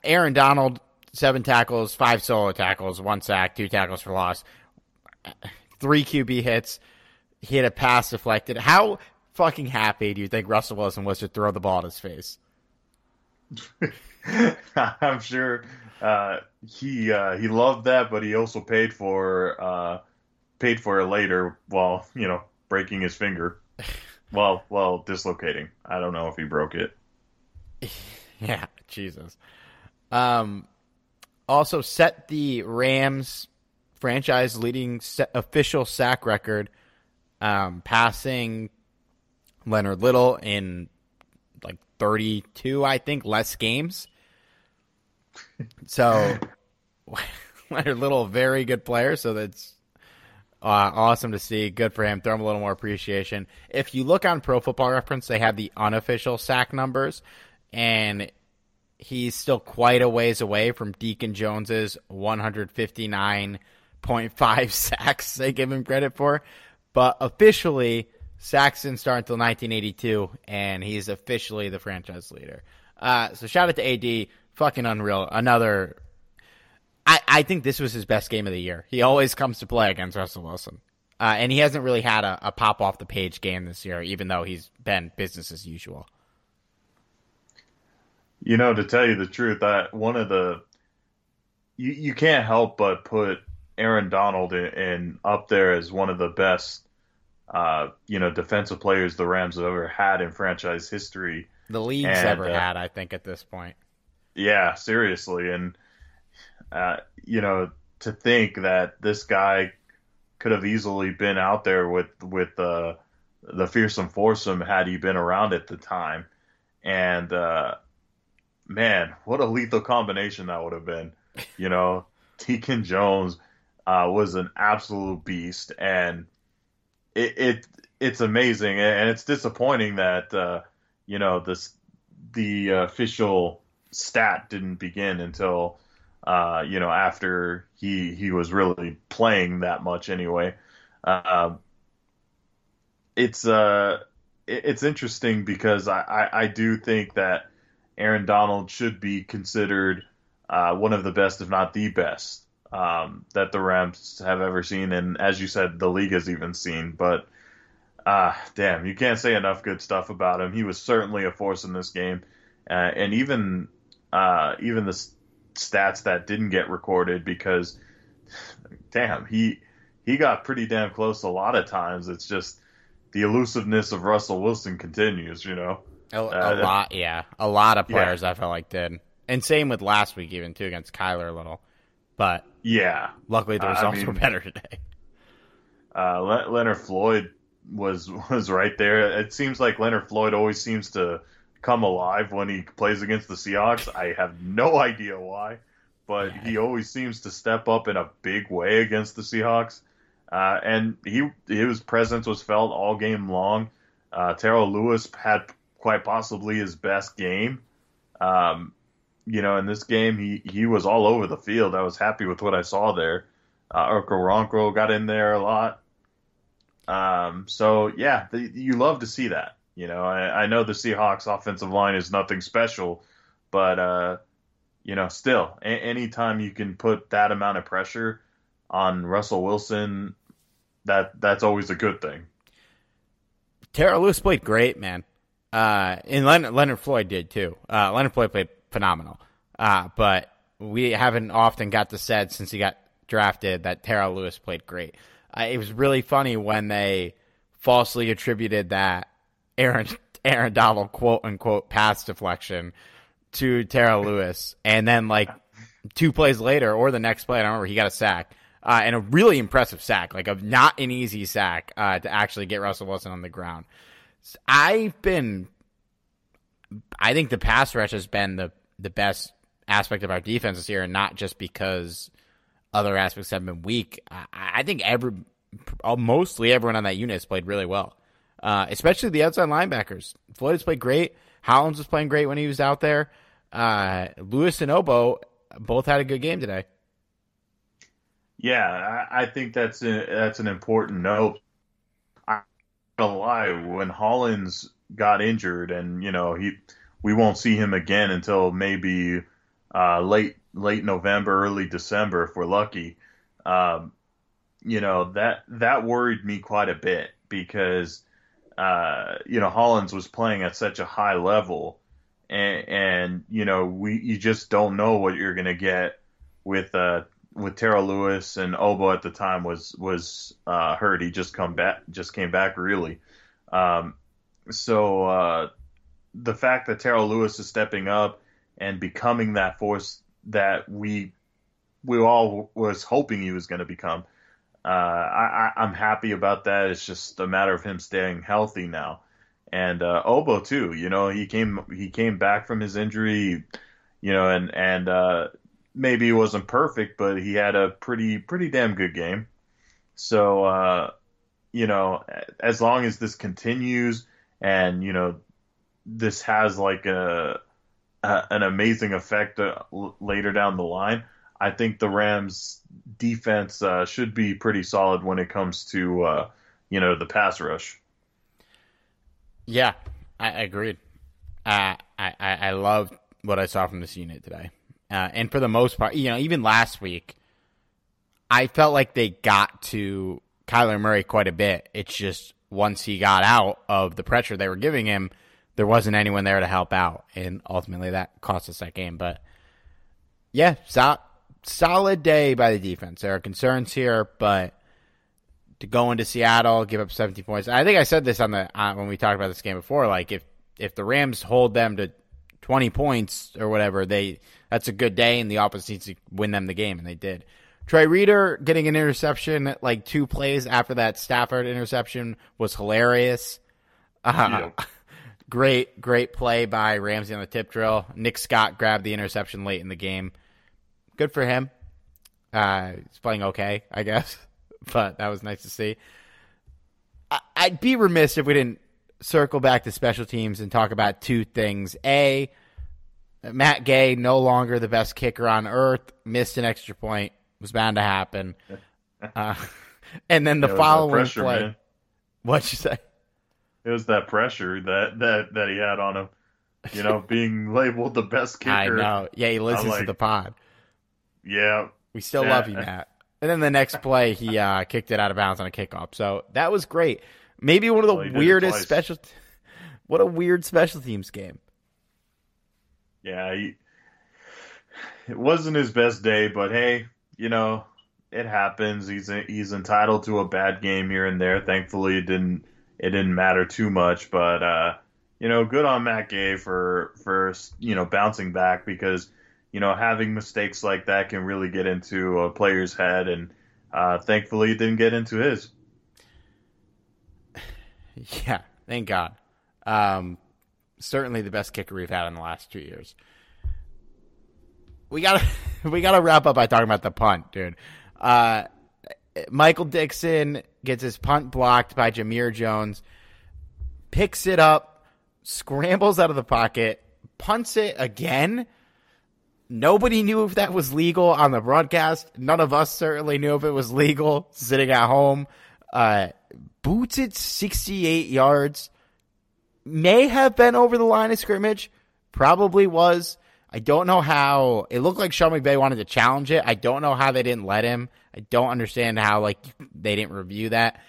Aaron Donald. 7 tackles, 5 solo tackles, 1 sack, 2 tackles for loss, 3 QB hits. He had a pass deflected. How fucking happy do you think Russell Wilson was to throw the ball at his face? I'm sure he loved that, but he also paid for it later while, you know, breaking his finger, while dislocating. I don't know if he broke it. Yeah, Jesus. Also set the Rams franchise leading official sack record, passing Leonard Little in like 32, I think, less games. So Leonard Little, very good player, so that's awesome to see. Good for him. Throw him a little more appreciation. If you look on Pro Football Reference, they have the unofficial sack numbers, and he's still quite a ways away from Deacon Jones's 159.5 sacks they give him credit for. But officially, sacks didn't start until 1982, and he's officially the franchise leader. So shout out to AD. Fucking unreal. Another – I think this was his best game of the year. He always comes to play against Russell Wilson. And he hasn't really had a pop-off-the-page game this year, even though he's been business as usual. You know, to tell you the truth, you can't help but put Aaron Donald in up there as one of the best, defensive players the Rams have ever had in franchise history. The league's ever had, I think, at this point. Yeah, seriously. And, to think that this guy could have easily been out there with the fearsome foursome had he been around at the time. And, man, what a lethal combination that would have been. You know, Deacon Jones was an absolute beast, and it's amazing, and it's disappointing that the official stat didn't begin until after he was really playing that much anyway. It's interesting because I do think that Aaron Donald should be considered one of the best, if not the best, that the Rams have ever seen. And as you said, the league has even seen. But, damn, you can't say enough good stuff about him. He was certainly a force in this game. And even the stats that didn't get recorded, because, damn, he got pretty damn close a lot of times. It's just the elusiveness of Russell Wilson continues, you know. A lot, yeah. A lot of players, yeah. I felt like did, and same with last week even too against Kyler Little, but yeah, luckily the results were better today. Leonard Floyd was right there. It seems like Leonard Floyd always seems to come alive when he plays against the Seahawks. I have no idea why, but yeah, he always seems to step up in a big way against the Seahawks, and his presence was felt all game long. Terrell Lewis had quite possibly his best game. In this game, he was all over the field. I was happy with what I saw there. Okoronkwo got in there a lot. So, yeah, you love to see that. You know, I know the Seahawks offensive line is nothing special, but, still, anytime you can put that amount of pressure on Russell Wilson, that's always a good thing. Terrell Lewis played great, man. And Leonard Floyd did too. Leonard Floyd played phenomenal. But we haven't often got to said since he got drafted that Terrell Lewis played great. It was really funny when they falsely attributed that Aaron Donald quote unquote pass deflection to Terrell Lewis. And then like 2 plays later or the next play, I don't remember, he got a sack, and a really impressive sack, like not an easy sack, to actually get Russell Wilson on the ground. I think the pass rush has been the best aspect of our defense this year, and not just because other aspects have been weak. I think mostly everyone on that unit has played really well, especially the outside linebackers. Floyd has played great. Hollins was playing great when he was out there. Lewis and Obo both had a good game today. Yeah, I think that's an important note. Gonna lie, when Hollins got injured, and we won't see him again until maybe late November, early December if we're lucky, that worried me quite a bit, because Hollins was playing at such a high level, and you just don't know what you're gonna get with Terrell Lewis, and Obo at the time was hurt. He just came back really. So the fact that Terrell Lewis is stepping up and becoming that force that we all was hoping he was going to become, I'm happy about that. It's just a matter of him staying healthy now. And Obo too, he came back from his injury, and maybe he wasn't perfect, but he had a pretty damn good game. So, you know, as long as this continues and, you know, this has like an amazing effect later down the line, I think the Rams defense should be pretty solid when it comes to, you know, the pass rush. Yeah, I agreed. I loved what I saw from this unit today. And for the most part, you know, even last week, I felt like they got to Kyler Murray quite a bit. It's just once he got out of the pressure they were giving him, there wasn't anyone there to help out. And ultimately that cost us that game. But yeah, solid day by the defense. There are concerns here, but to go into Seattle, give up 17 points. I think I said this on the when we talked about this game before, like if the Rams hold them to 20 points or whatever, that's a good day and the offense needs to win them the game, and they did. Trey Reader getting an interception like two plays after that Stafford interception was hilarious. Yeah. Great play by Ramsey on the tip drill. Nick Scott grabbed the interception late in the game. Good for him. He's playing okay, I guess, but that was nice to see. I'd be remiss if we didn't circle back to special teams and talk about two things. A, Matt Gay, no longer the best kicker on earth, missed an extra point. Was bound to happen. And then the following pressure, play. Man. What'd you say? It was that pressure that he had on him. You know, being labeled the best kicker. I know. Yeah, he listens to the pod. Yeah. We still love you, Matt. And then the next play, he kicked it out of bounds on a kickoff. So that was great. Maybe one of the weirdest special – what a weird special teams game. Yeah. It wasn't his best day, but hey – you know, it happens. He's entitled to a bad game here and there. Thankfully, it didn't matter too much. But you know, good on Matt Gay for you know, bouncing back, because you know, having mistakes like that can really get into a player's head, and thankfully, it didn't get into his. Yeah, thank God. Certainly, the best kicker we've had in the last 2 years. We gotta wrap up by talking about the punt, dude. Michael Dixon gets his punt blocked by Jameer Jones, picks it up, scrambles out of the pocket, punts it again. Nobody knew if that was legal on the broadcast. None of us certainly knew if it was legal sitting at home. Boots it 68 yards. May have been over the line of scrimmage. Probably was. I don't know how – it looked like Sean McVay wanted to challenge it. I don't know how they didn't let him. I don't understand how, like, they didn't review that.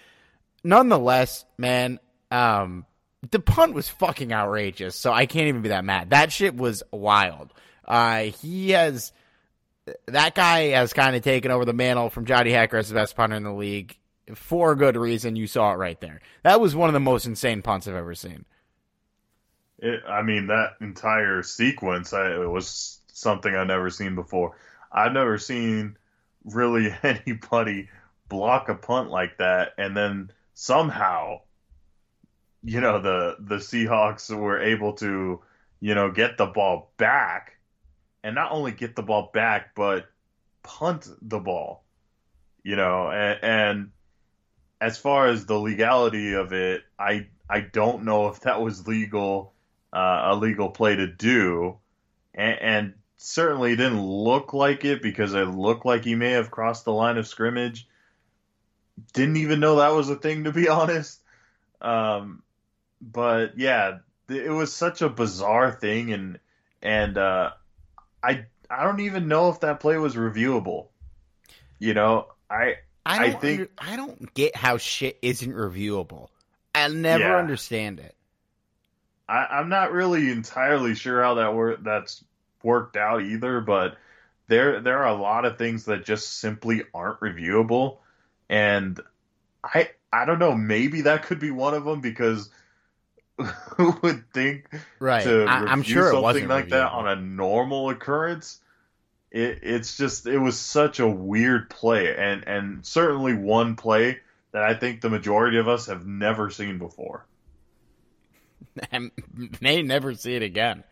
Nonetheless, man, the punt was fucking outrageous, so I can't even be that mad. That shit was wild. That guy has kind of taken over the mantle from Johnny Hecker as the best punter in the league for good reason. You saw it right there. That was one of the most insane punts I've ever seen. I mean, that entire sequence, it was something I've never seen before. I've never seen really anybody block a punt like that, and then somehow, you know, the Seahawks were able to, you know, get the ball back, and not only get the ball back, but punt the ball, you know. And as far as the legality of it, I don't know if that was legal. A legal play to do, and certainly didn't look like it, because it looked like he may have crossed the line of scrimmage. Didn't even know that was a thing, to be honest. But yeah, it was such a bizarre thing, and I don't even know if that play was reviewable. You know, I don't get how shit isn't reviewable. I'll never understand it. I'm not really entirely sure how that's worked out either, but there are a lot of things that just simply aren't reviewable, and I don't know. Maybe that could be one of them, because who would think to review something like that on a normal occurrence? It was such a weird play, and certainly one play that I think the majority of us have never seen before. And may never see it again.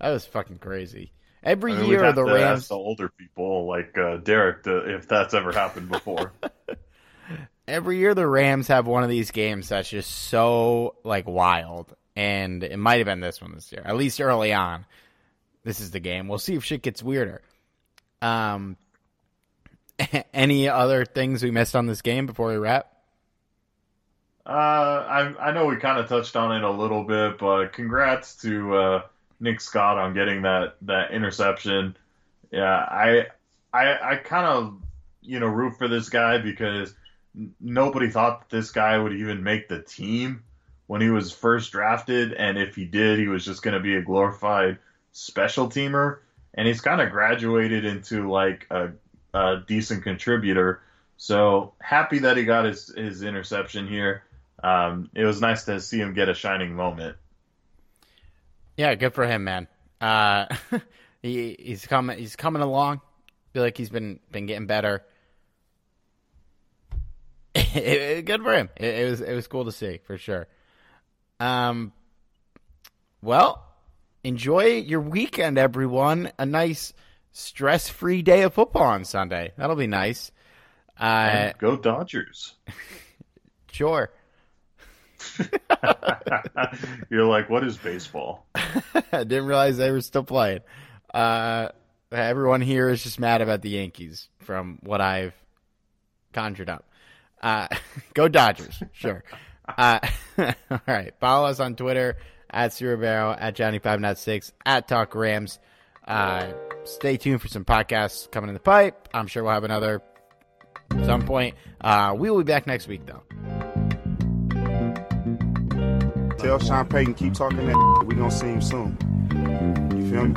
That was fucking crazy. Every year the Rams. Ask the older people like Derek if that's ever happened before. Every year the Rams have one of these games that's just so like wild, and it might have been this one this year. At least early on, this is the game. We'll see if shit gets weirder. Any other things we missed on this game before we wrap? I know we kind of touched on it a little bit, but congrats to Nick Scott on getting that interception. Yeah, I kind of root for this guy because nobody thought this guy would even make the team when he was first drafted, and if he did, he was just going to be a glorified special teamer. And he's kind of graduated into like a decent contributor. So happy that he got his interception here. It was nice to see him get a shining moment. Yeah, good for him, man. He's coming along. I feel like he's been getting better. Good for him. It was cool to see for sure. Well, enjoy your weekend, everyone. A nice stress-free day of football on Sunday. That'll be nice. Go Dodgers. Sure. You're like, what is baseball? I didn't realize they were still playing. Everyone here is just mad about the Yankees from what I've conjured up. Go Dodgers. Sure. All right. Follow us on Twitter at Sue Ribeiro, at Johnny506, at Talk Rams. Stay tuned for some podcasts coming in the pipe. I'm sure we'll have another at some point. We will be back next week, though. Tell Sean Payton, keep talking that. We're going to see him soon. You feel me?